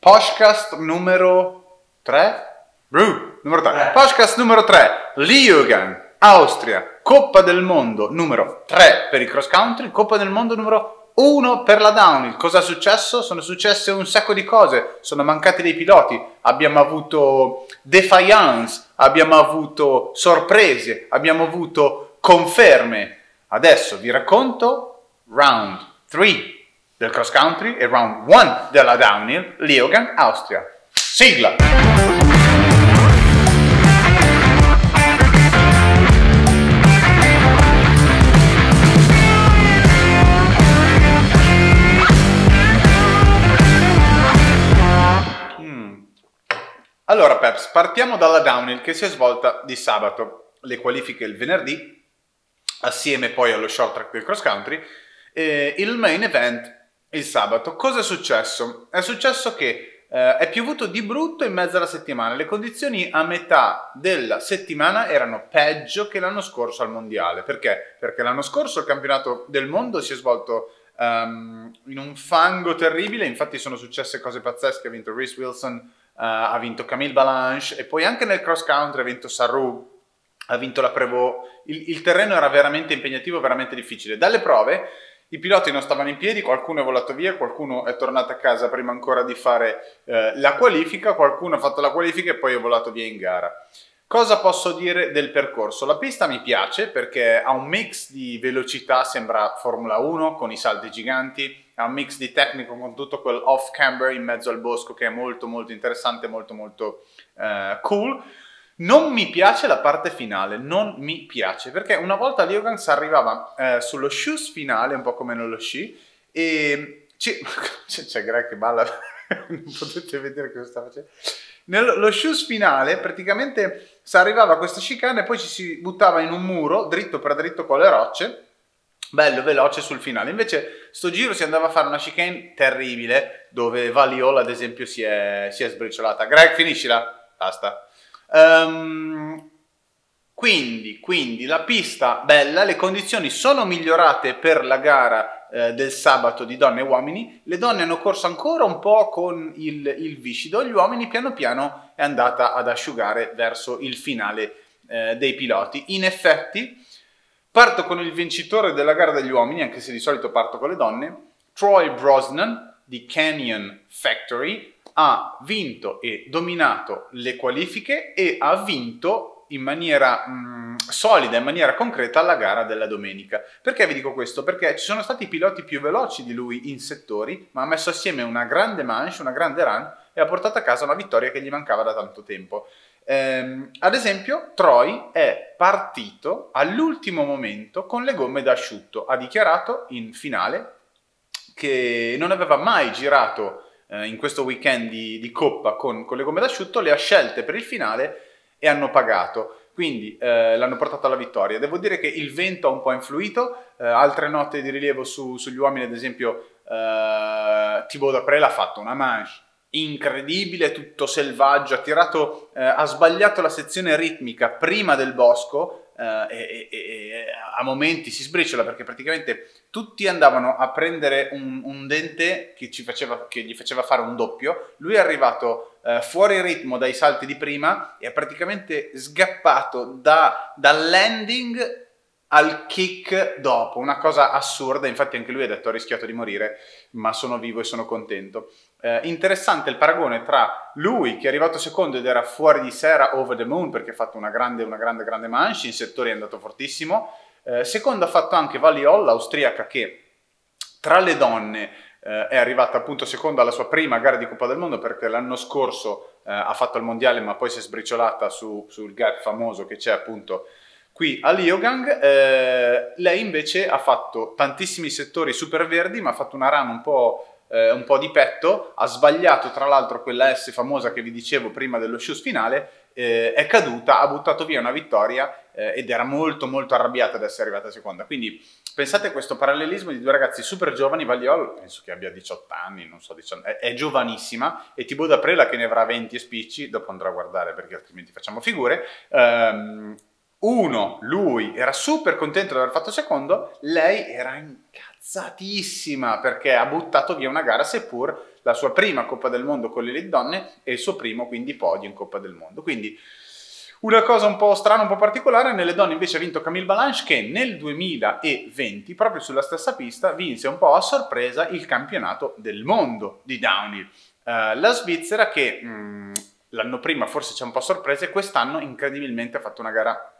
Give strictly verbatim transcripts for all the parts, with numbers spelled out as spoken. Podcast numero tre? Uh, numero tre. Eh. Podcast numero tre. Leogang, Austria. Coppa del Mondo numero tre per il cross country. Coppa del Mondo numero uno per la downhill. Cosa è successo? Sono successe un sacco di cose. Sono mancati dei piloti. Abbiamo avuto defiance. Abbiamo avuto sorprese. Abbiamo avuto conferme. Adesso vi racconto round tre del cross country e round uno della downhill, Leogang, Austria. Sigla! Mm. Allora Peps, partiamo dalla downhill che si è svolta di sabato, le qualifiche il venerdì, assieme poi allo short track del cross country, e il main event il sabato. Cosa è successo? È successo che eh, è piovuto di brutto in mezzo alla settimana. Le condizioni a metà della settimana erano peggio che l'anno scorso al mondiale. Perché? Perché l'anno scorso il campionato del mondo si è svolto um, in un fango terribile. Infatti sono successe cose pazzesche. Ha vinto Reece Wilson, uh, ha vinto Camille Balanche e poi anche nel cross country ha vinto Saru, ha vinto la Prevaux. Il, il terreno era veramente impegnativo, veramente difficile. Dalle prove i piloti non stavano in piedi, qualcuno è volato via, qualcuno è tornato a casa prima ancora di fare eh, la qualifica, qualcuno ha fatto la qualifica e poi è volato via in gara. Cosa posso dire del percorso? La pista mi piace perché ha un mix di velocità, sembra Formula uno con i salti giganti, ha un mix di tecnico con tutto quel off-camber in mezzo al bosco che è molto molto interessante, molto molto eh, cool. Non mi piace la parte finale, non mi piace, perché una volta Leogang arrivava eh, sullo shoes finale, un po' come nello sci, e c'è Greg che balla, non potete vedere cosa sta facendo. Nello shoes finale praticamente si arrivava a questa chicane e poi ci si buttava in un muro, dritto per dritto con le rocce, bello veloce sul finale. Invece sto giro si andava a fare una chicane terribile, dove Vali Höll ad esempio si è, si è sbriciolata. Greg, finiscila, basta. Um, quindi, quindi la pista bella, le condizioni sono migliorate per la gara eh, del sabato di donne e uomini. Le donne hanno corso ancora un po' con il, il viscido, gli uomini piano piano è andata ad asciugare verso il finale eh, dei piloti. In effetti parto con il vincitore della gara degli uomini, anche se di solito parto con le donne. Troy Brosnan di Canyon Factory ha vinto e dominato le qualifiche e ha vinto in maniera mh, solida, in maniera concreta la gara della domenica. Perché vi dico questo? Perché ci sono stati piloti più veloci di lui in settori, ma ha messo assieme una grande manche, una grande run e ha portato a casa una vittoria che gli mancava da tanto tempo. Ehm, ad esempio Troy è partito all'ultimo momento con le gomme da asciutto, ha dichiarato in finale che non aveva mai girato in questo weekend di, di Coppa con, con le gomme d'asciutto, le ha scelte per il finale e hanno pagato, quindi eh, l'hanno portata alla vittoria. Devo dire che il vento ha un po' influito, eh, altre note di rilievo su, sugli uomini, ad esempio eh, Thibaut Daprela ha fatto una manche incredibile, tutto selvaggio, ha tirato, eh, ha sbagliato la sezione ritmica prima del bosco. Uh, e, e, e a momenti si sbriciola perché praticamente tutti andavano a prendere un, un dente che, ci faceva, che gli faceva fare un doppio. Lui è arrivato uh, fuori ritmo dai salti di prima e è praticamente sgappato da, dal landing al kick dopo, una cosa assurda. Infatti anche lui ha detto: ho rischiato di morire, ma sono vivo e sono contento. Eh, interessante il paragone tra lui che è arrivato secondo ed era fuori di sera, over the moon, perché ha fatto una grande, una grande, grande manche, in settori è andato fortissimo. Eh, secondo ha fatto anche Vali Höll, l'austriaca, che tra le donne eh, è arrivata appunto seconda alla sua prima gara di Coppa del Mondo, perché l'anno scorso eh, ha fatto il mondiale ma poi si è sbriciolata su, sul gap famoso che c'è appunto qui a Leogang. Eh, lei invece ha fatto tantissimi settori super verdi, ma ha fatto una run un po', eh, un po' di petto, ha sbagliato tra l'altro quella S famosa che vi dicevo prima dello shoes finale, eh, è caduta, ha buttato via una vittoria eh, ed era molto molto arrabbiata ad essere arrivata seconda. Quindi pensate a questo parallelismo di due ragazzi super giovani. Vali Höll penso che abbia diciotto anni, non so, diciannove, è, è giovanissima, e Thibaut Daprela che ne avrà venti e spicci, dopo andrò a guardare perché altrimenti facciamo figure. Ehm, Uno, lui era super contento di aver fatto secondo, lei era incazzata spiazzatissima perché ha buttato via una gara, seppur la sua prima Coppa del Mondo con le elite donne e il suo primo quindi podio in Coppa del Mondo. Quindi una cosa un po' strana, un po' particolare. Nelle donne invece ha vinto Camille Balanche, che nel duemilaventi, proprio sulla stessa pista, vinse un po' a sorpresa il campionato del mondo di downhill. Uh, la Svizzera che l'anno prima forse c'è un po' sorpresa e quest'anno incredibilmente ha fatto una gara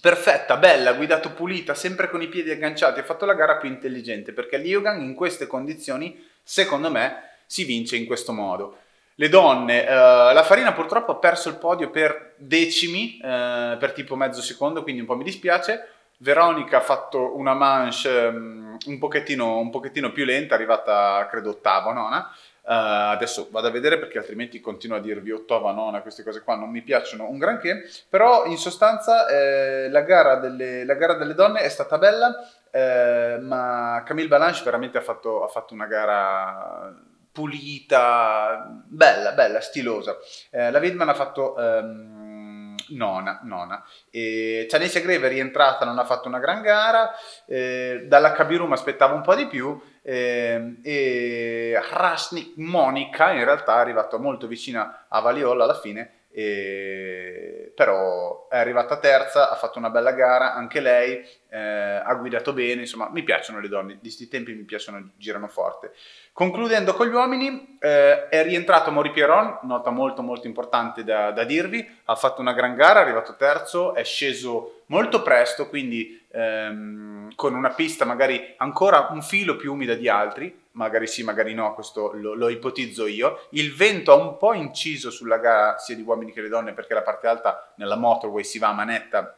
perfetta, bella, guidato pulita, sempre con i piedi agganciati, ha fatto la gara più intelligente, perché Leogang in queste condizioni, secondo me, si vince in questo modo. Le donne, eh, la Farina purtroppo ha perso il podio per decimi, eh, per tipo mezzo secondo, quindi un po' mi dispiace. Veronica ha fatto una manche um, un, pochettino, un pochettino più lenta, arrivata credo ottava o nona. Uh, adesso vado a vedere perché altrimenti continuo a dirvi ottava, nona, queste cose qua non mi piacciono un granché. Però in sostanza eh, la, gara delle, la gara delle donne è stata bella, eh, ma Camille Balanche veramente ha fatto, ha fatto una gara pulita, bella, bella, stilosa. Eh, la Wittmann ha fatto ehm, nona, nona. E Chanise Greve è rientrata, non ha fatto una gran gara, eh, dalla Cabirum aspettavo un po' di più, eh, e Hrasnik Monica in realtà è arrivata molto vicina a Vali Höll alla fine, eh, però è arrivata terza, ha fatto una bella gara anche lei, eh, ha guidato bene, insomma mi piacciono le donne, di sti tempi mi piacciono, girano forte. Concludendo con gli uomini, eh, è rientrato Amaury Pierron, nota molto molto importante da, da dirvi, ha fatto una gran gara, è arrivato terzo, è sceso molto presto, quindi ehm, con una pista magari ancora un filo più umida di altri, magari sì, magari no, questo lo, lo ipotizzo io. Il vento ha un po' inciso sulla gara sia di uomini che le donne, perché la parte alta nella motorway si va a manetta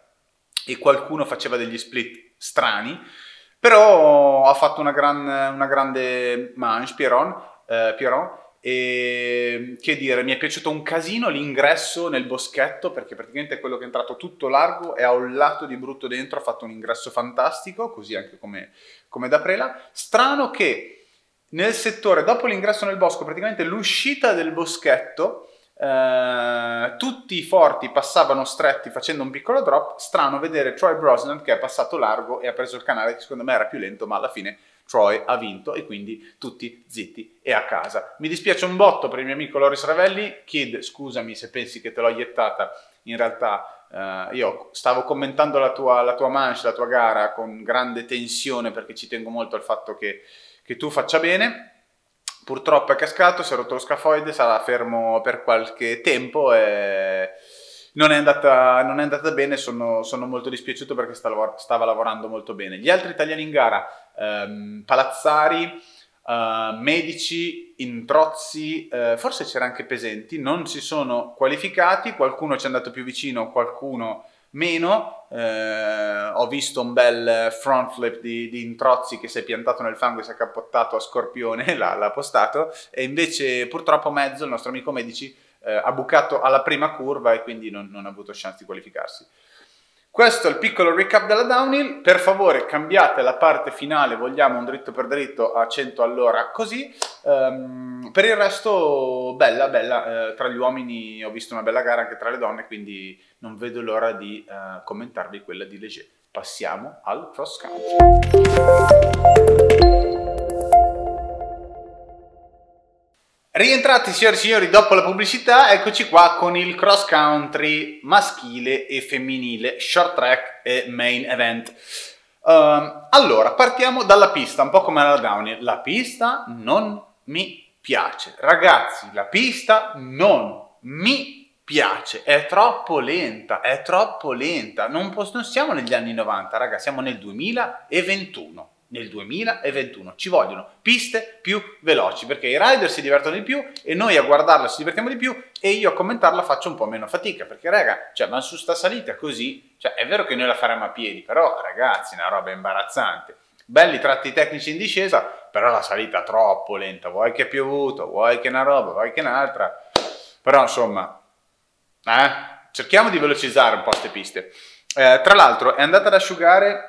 e qualcuno faceva degli split strani, però ha fatto una, gran, una grande manche Pierron, eh, Pierron, e che dire, mi è piaciuto un casino l'ingresso nel boschetto, perché praticamente è quello che è entrato tutto largo e ha ollato di brutto dentro, ha fatto un ingresso fantastico, così anche come, come Daprela. Strano che nel settore, dopo l'ingresso nel bosco, praticamente l'uscita del boschetto, Uh, tutti i forti passavano stretti facendo un piccolo drop. Strano vedere Troy Brosnan che è passato largo e ha preso il canale, che secondo me era più lento, ma alla fine Troy ha vinto e quindi tutti zitti e a casa. Mi dispiace un botto per il mio amico Loris Revelli. Kid, scusami se pensi che te l'ho iettata, in realtà uh, io stavo commentando la tua, la tua manche, la tua gara con grande tensione, perché ci tengo molto al fatto che, che tu faccia bene. Purtroppo è cascato, si è rotto lo scafoide, sarà fermo per qualche tempo e non è andata, non è andata bene. Sono, sono molto dispiaciuto perché stava, stava lavorando molto bene. Gli altri italiani in gara, ehm, Palazzari, eh, Medici, Introzzi, eh, forse c'era anche Pesenti, non si sono qualificati, qualcuno ci è andato più vicino, qualcuno meno. Eh, ho visto un bel front flip di, di Introzzi che si è piantato nel fango e si è cappottato a scorpione, l'ha postato, e invece purtroppo mezzo, il nostro amico Medici, eh, ha bucato alla prima curva e quindi non, non ha avuto chance di qualificarsi. Questo è il piccolo recap della downhill. Per favore cambiate la parte finale, vogliamo un dritto per dritto a cento all'ora così. Um, per il resto bella, bella, eh, tra gli uomini ho visto una bella gara anche tra le donne, quindi non vedo l'ora di eh, commentarvi quella di Leger. Passiamo al cross country. Rientrati signori e signori dopo la pubblicità, eccoci qua con il cross country maschile e femminile, short track e main event. Um, allora, partiamo dalla pista, un po' come alla downhill. La pista non mi piace, ragazzi, la pista non mi piace, è troppo lenta, è troppo lenta, non, non siamo negli anni novanta ragazzi, siamo nel duemilaventuno. Nel duemilaventuno ci vogliono piste più veloci, perché i rider si divertono di più e noi a guardarla ci divertiamo di più e io a commentarla faccio un po' meno fatica, perché raga, cioè, ma su sta salita così, cioè, è vero che noi la faremo a piedi, però ragazzi, una roba imbarazzante. Belli tratti tecnici in discesa, però la salita troppo lenta, vuoi che è piovuto, vuoi che è una roba, vuoi che è un'altra, però insomma, eh, cerchiamo di velocizzare un po' queste piste. Eh, tra l'altro è andata ad asciugare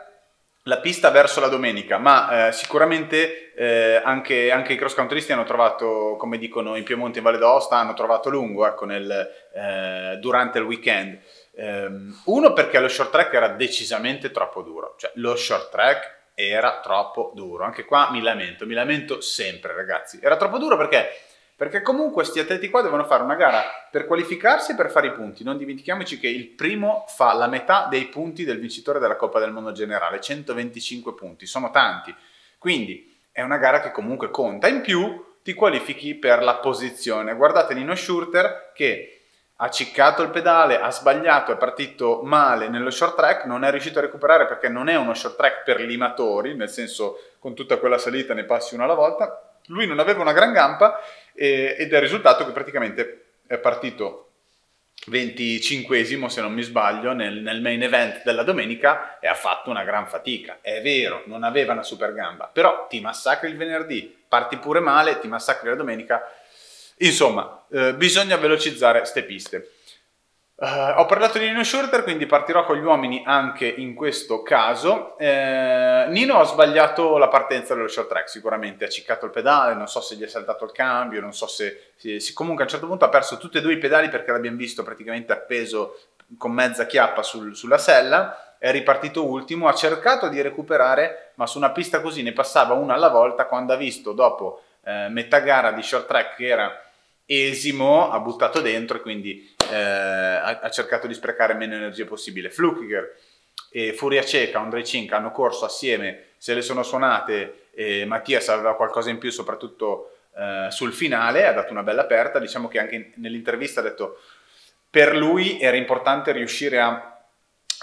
la pista verso la domenica, ma eh, sicuramente eh, anche, anche i cross countrysti hanno trovato, come dicono in Piemonte, in Valle d'Aosta, hanno trovato lungo, ecco, nel, eh, durante il weekend. Um, uno, perché lo short track era decisamente troppo duro, cioè lo short track era troppo duro. Anche qua mi lamento, mi lamento sempre, ragazzi. Era troppo duro perché... Perché comunque questi atleti qua devono fare una gara per qualificarsi e per fare i punti. Non dimentichiamoci che il primo fa la metà dei punti del vincitore della Coppa del Mondo generale, centoventicinque punti, sono tanti. Quindi è una gara che comunque conta. In più ti qualifichi per la posizione. Guardate Nino Schurter che ha ciccato il pedale, ha sbagliato, è partito male nello short track, non è riuscito a recuperare perché non è uno short track per limatori, nel senso con tutta quella salita ne passi una alla volta. Lui non aveva una gran gamba eh, ed è il risultato che praticamente è partito venticinquesimo, se non mi sbaglio, nel, nel main event della domenica e ha fatto una gran fatica. È vero, non aveva una super gamba, però ti massacri il venerdì, parti pure male, ti massacri la domenica. Insomma, eh, bisogna velocizzare ste piste. Uh, ho parlato di Nino Schurter, quindi partirò con gli uomini anche in questo caso. Eh, Nino ha sbagliato la partenza dello short track, sicuramente ha ciccato il pedale, non so se gli è saltato il cambio, non so se... se, se comunque a un certo punto ha perso tutti e due i pedali perché l'abbiamo visto praticamente appeso con mezza chiappa sul, sulla sella, è ripartito ultimo, ha cercato di recuperare, ma su una pista così ne passava una alla volta, quando ha visto dopo eh, metà gara di short track che era... esimo, ha buttato dentro e quindi eh, ha, ha cercato di sprecare meno energia possibile. Flückiger e Furia Cieca, Andrei Cinca hanno corso assieme, se le sono suonate e Mathias aveva qualcosa in più soprattutto eh, sul finale, ha dato una bella aperta, diciamo che anche nell'intervista ha detto per lui era importante riuscire a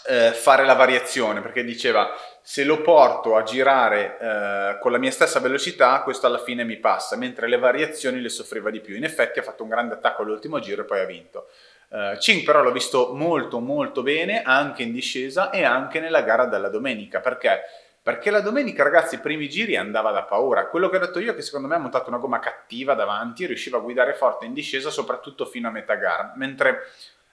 eh, fare la variazione, perché diceva se lo porto a girare eh, con la mia stessa velocità, questo alla fine mi passa, mentre le variazioni le soffriva di più. In effetti ha fatto un grande attacco all'ultimo giro e poi ha vinto. Eh, Cinc però l'ho visto molto molto bene, anche in discesa e anche nella gara della domenica. Perché? Perché la domenica, ragazzi, i primi giri andava da paura. Quello che ho detto io è che secondo me ha montato una gomma cattiva davanti, riusciva a guidare forte in discesa, soprattutto fino a metà gara, mentre...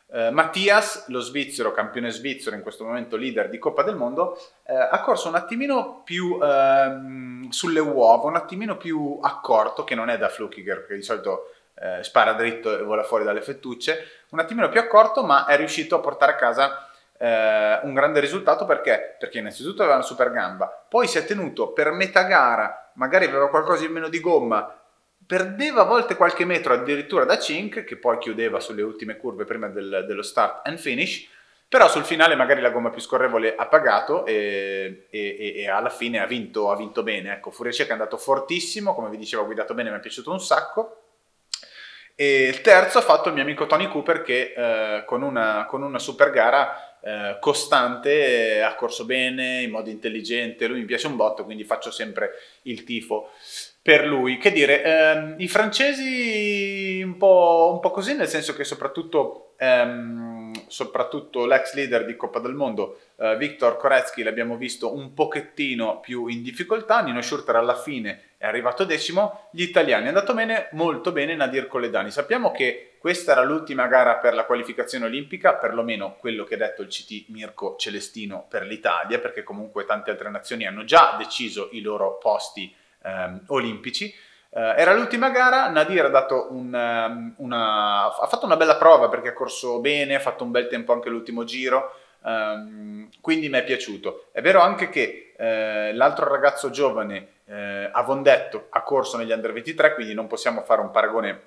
Uh, Mathias, lo svizzero, campione svizzero, in questo momento leader di Coppa del Mondo, uh, ha corso un attimino più uh, sulle uova, un attimino più accorto, che non è da Flückiger, perché di solito uh, spara dritto e vola fuori dalle fettucce, un attimino più accorto, ma è riuscito a portare a casa uh, un grande risultato. Perché? Perché innanzitutto aveva una super gamba, poi si è tenuto per metà gara, magari aveva qualcosa in meno di gomma, perdeva a volte qualche metro addirittura da Cinc, che poi chiudeva sulle ultime curve prima del, dello start and finish, però sul finale magari la gomma più scorrevole ha pagato e, e, e alla fine ha vinto, ha vinto bene. Ecco, Furia Cieca è andato fortissimo, come vi dicevo ha guidato bene, mi è piaciuto un sacco. E il terzo ha fatto il mio amico Tony Cooper che eh, con, una, con una super gara eh, costante eh, ha corso bene, in modo intelligente, lui mi piace un botto, quindi faccio sempre il tifo per lui. Che dire, ehm, i francesi un po', un po' così, nel senso che soprattutto, ehm, soprattutto l'ex leader di Coppa del Mondo, eh, Victor Koretzky, l'abbiamo visto un pochettino più in difficoltà, Nino Schurter alla fine è arrivato decimo, gli italiani è andato bene, molto bene Nadir Coledani. Sappiamo che questa era l'ultima gara per la qualificazione olimpica, perlomeno quello che ha detto il C T Mirko Celestino per l'Italia, perché comunque tante altre nazioni hanno già deciso i loro posti Ehm, olimpici. Eh, era l'ultima gara, Nadir ha dato un, um, una, ha fatto una bella prova perché ha corso bene, ha fatto un bel tempo anche l'ultimo giro, ehm, quindi mi è piaciuto. È vero anche che eh, l'altro ragazzo giovane, eh, Avondetto, ha corso negli under ventitré, quindi non possiamo fare un paragone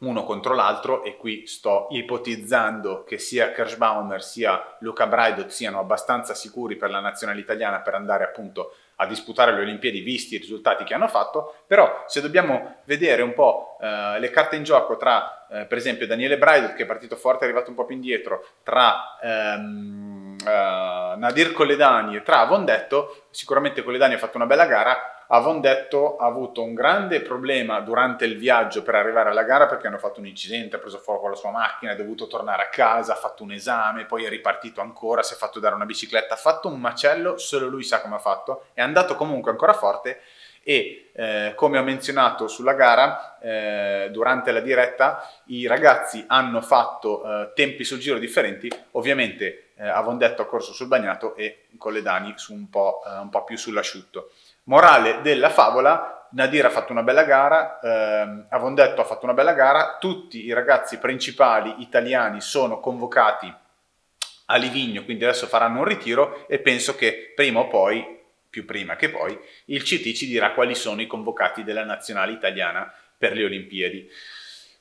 uno contro l'altro e qui sto ipotizzando che sia Kerschbaumer sia Luca Braidot siano abbastanza sicuri per la nazionale italiana per andare appunto a disputare le Olimpiadi, visti i risultati che hanno fatto. Però se dobbiamo vedere un po' eh, le carte in gioco tra eh, per esempio Daniele Braidot, che è partito forte, è arrivato un po' più indietro, tra ehm, eh, Nadir Coledani e tra Avondetto, sicuramente Coledani ha fatto una bella gara. Avondetto ha avuto un grande problema durante il viaggio per arrivare alla gara perché hanno fatto un incidente, ha preso fuoco la sua macchina, è dovuto tornare a casa, ha fatto un esame, poi è ripartito ancora, si è fatto dare una bicicletta, ha fatto un macello, solo lui sa come ha fatto, è andato comunque ancora forte e eh, come ho menzionato sulla gara, eh, durante la diretta, i ragazzi hanno fatto eh, tempi sul giro differenti, ovviamente eh, Avondetto ha corso sul bagnato e Coledani su un po', eh, un po' più sull'asciutto. Morale della favola, Nadir ha fatto una bella gara, ehm, Avondetto ha fatto una bella gara, tutti i ragazzi principali italiani sono convocati a Livigno, quindi adesso faranno un ritiro e penso che prima o poi più prima che poi, il C T ci dirà quali sono i convocati della nazionale italiana per le Olimpiadi.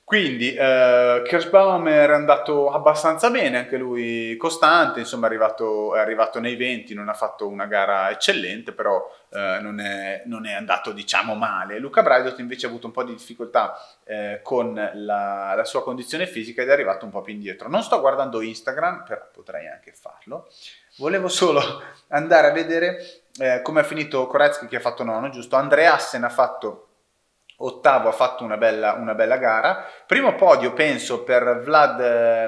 Quindi eh, Kirschbaumer è andato abbastanza bene, anche lui costante, insomma è arrivato, è arrivato nei venti, non ha fatto una gara eccellente, però eh, non, è, non è andato diciamo male. Luca Braidot invece ha avuto un po' di difficoltà eh, con la, la sua condizione fisica ed è arrivato un po' più indietro. Non sto guardando Instagram, però potrei anche farlo. Volevo solo andare a vedere eh, come ha finito Koretzky, che ha fatto nono, giusto? Andreassen ha fatto ottavo, ha fatto una bella, una bella gara. Primo podio penso per Vlad eh,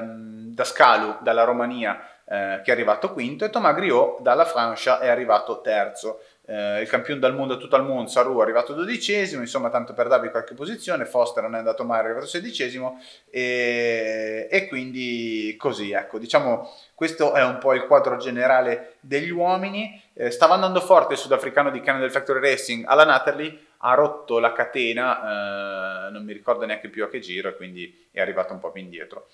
Dascalu dalla Romania eh, che è arrivato quinto, e Thomas Griot dalla Francia è arrivato terzo. Eh, il campione del mondo tutto al mondo Saru è arrivato dodicesimo, insomma tanto per darvi qualche posizione. Foster non è andato male, è arrivato sedicesimo e, e quindi così, ecco, diciamo questo è un po' il quadro generale degli uomini. Eh, stava andando forte il sudafricano di Canyon Factory Racing, Alan Atherley ha rotto la catena, eh, non mi ricordo neanche più a che giro, e quindi è arrivato un po' più indietro.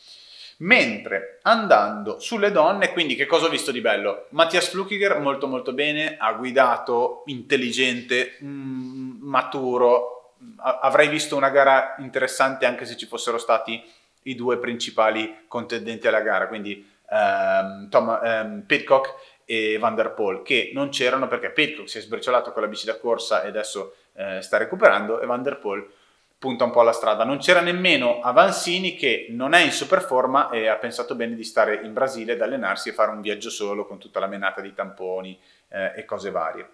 Mentre andando sulle donne, quindi che cosa ho visto di bello? Mathias Flückiger molto molto bene, ha guidato, intelligente, mh, maturo. A- avrei visto una gara interessante anche se ci fossero stati i due principali contendenti alla gara, quindi ehm, Tom ehm, Pidcock e Van der Poel, che non c'erano perché Pidcock si è sbriciolato con la bici da corsa e adesso eh, sta recuperando, e Van der Poel punta un po' alla strada. Non c'era nemmeno Avansini, che non è in super forma e ha pensato bene di stare in Brasile ad allenarsi e fare un viaggio solo con tutta la menata di tamponi eh, e cose varie.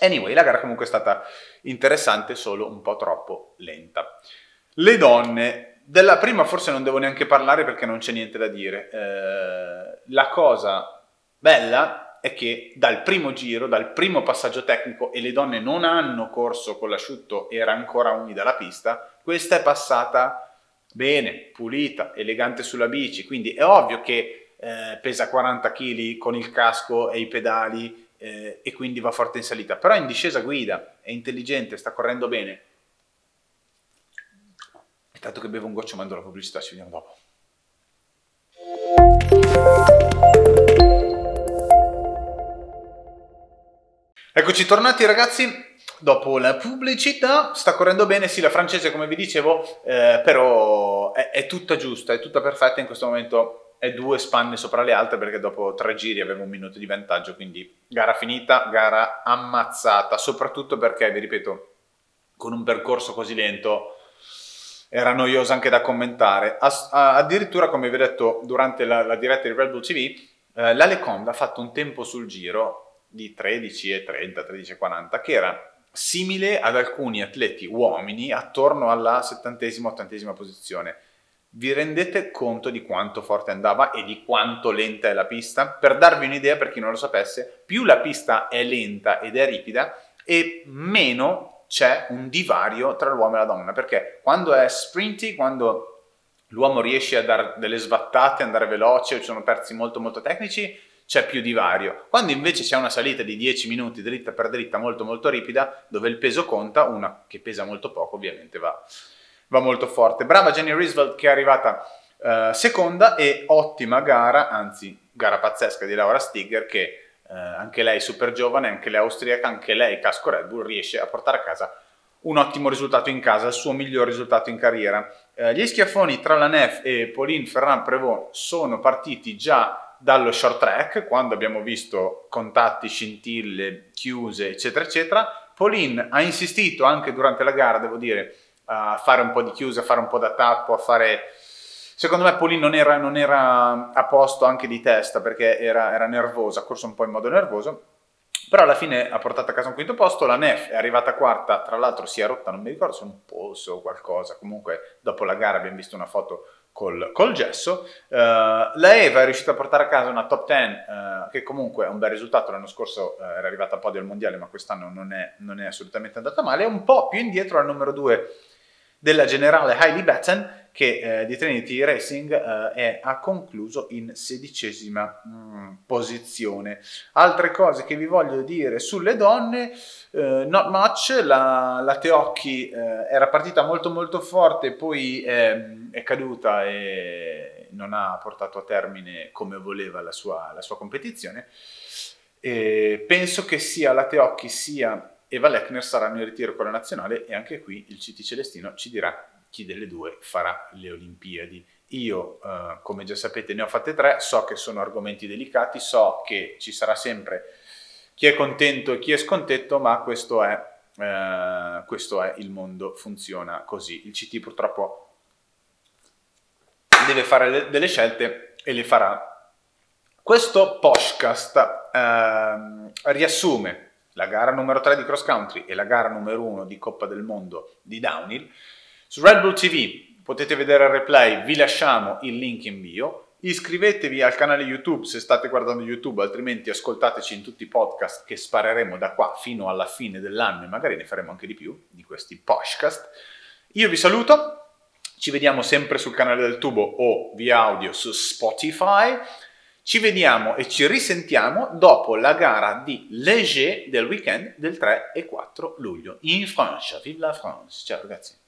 Anyway, la gara comunque è stata interessante, solo un po' troppo lenta. Le donne, della prima forse non devo neanche parlare perché non c'è niente da dire. Eh, la cosa bella è che dal primo giro, dal primo passaggio tecnico, e le donne non hanno corso con l'asciutto, era ancora umida la pista, questa è passata bene, pulita, elegante sulla bici, quindi è ovvio che eh, pesa quaranta chili con il casco e i pedali eh, e quindi va forte in salita, però in discesa guida, è intelligente, sta correndo bene. E tanto che bevo un goccio, mando la pubblicità, ci vediamo dopo. Eccoci tornati ragazzi, dopo la pubblicità. Sta correndo bene, sì, la francese come vi dicevo, eh, però è, è tutta giusta, è tutta perfetta, in questo momento è due spanne sopra le altre perché dopo tre giri avevo un minuto di vantaggio, quindi gara finita, gara ammazzata, soprattutto perché, vi ripeto, con un percorso così lento era noiosa anche da commentare. As- addirittura, come vi ho detto durante la, la diretta di Red Bull T V, eh, la Leogang ha fatto un tempo sul giro di tredici e trenta, tredici e quaranta, che era simile ad alcuni atleti uomini attorno alla settantesima ottantesima posizione. Vi rendete conto di quanto forte andava e di quanto lenta è la pista? Per darvi un'idea, per chi non lo sapesse, più la pista è lenta ed è ripida e meno c'è un divario tra l'uomo e la donna, perché quando è sprinty, quando l'uomo riesce a dare delle sbattate, andare veloce, o ci sono persi molto molto tecnici, c'è più divario. Quando invece c'è una salita di dieci minuti dritta per dritta molto molto ripida, dove il peso conta, una che pesa molto poco ovviamente va, va molto forte. Brava Jenny Roosevelt, che è arrivata eh, seconda, e ottima gara, anzi gara pazzesca, di Laura Stigger, che eh, anche lei super giovane, anche lei austriaca, anche lei casco Red Bull, riesce a portare a casa un ottimo risultato in casa, il suo miglior risultato in carriera. Eh, gli schiaffoni tra la Nef e Pauline Ferrand-Prevot sono partiti già dallo short track, quando abbiamo visto contatti, scintille, chiuse, eccetera eccetera. Pauline ha insistito anche durante la gara, devo dire, a fare un po' di chiuse, a fare un po' da tappo, a fare... Secondo me Pauline non era, non era a posto anche di testa, perché era, era nervosa, ha corso un po' in modo nervoso, però alla fine ha portato a casa un quinto posto. La Nef è arrivata quarta, tra l'altro si è rotta, non mi ricordo se un polso o qualcosa, comunque dopo la gara abbiamo visto una foto Col, col gesso. Uh, la Eva è riuscita a portare a casa una top dieci, uh, che comunque è un bel risultato. L'anno scorso uh, era arrivata a podio al mondiale, ma quest'anno non è, non è assolutamente andata male. È un po' più indietro al numero due della generale Hailey Batten, che uh, di Trinity Racing uh, è, ha concluso in sedicesima mm, posizione. Altre cose che vi voglio dire sulle donne, uh, not much. La, la Teocchi uh, era partita molto molto forte, poi um, è caduta e non ha portato a termine come voleva la sua, la sua competizione. E penso che sia la Teocchi sia Eva Lechner saranno in ritiro con la nazionale, e anche qui il C T Celestino ci dirà chi delle due farà le Olimpiadi. Io, eh, come già sapete, ne ho fatte tre, so che sono argomenti delicati, so che ci sarà sempre chi è contento e chi è scontento, ma questo è, eh, questo è il mondo, funziona così. Il C T purtroppo deve fare le, delle scelte e le farà. Questo podcast eh, riassume la gara numero tre di cross country e la gara numero uno di Coppa del Mondo di downhill. Su Red Bull T V potete vedere il replay, vi lasciamo il link in bio. Iscrivetevi al canale YouTube se state guardando YouTube, altrimenti ascoltateci in tutti i podcast che spareremo da qua fino alla fine dell'anno, e magari ne faremo anche di più di questi podcast. Io vi saluto, ci vediamo sempre sul canale del Tubo o via audio su Spotify. Ci vediamo e ci risentiamo dopo la gara di Léger del weekend del tre e quattro luglio in Francia. Vive la France! Ciao ragazzi!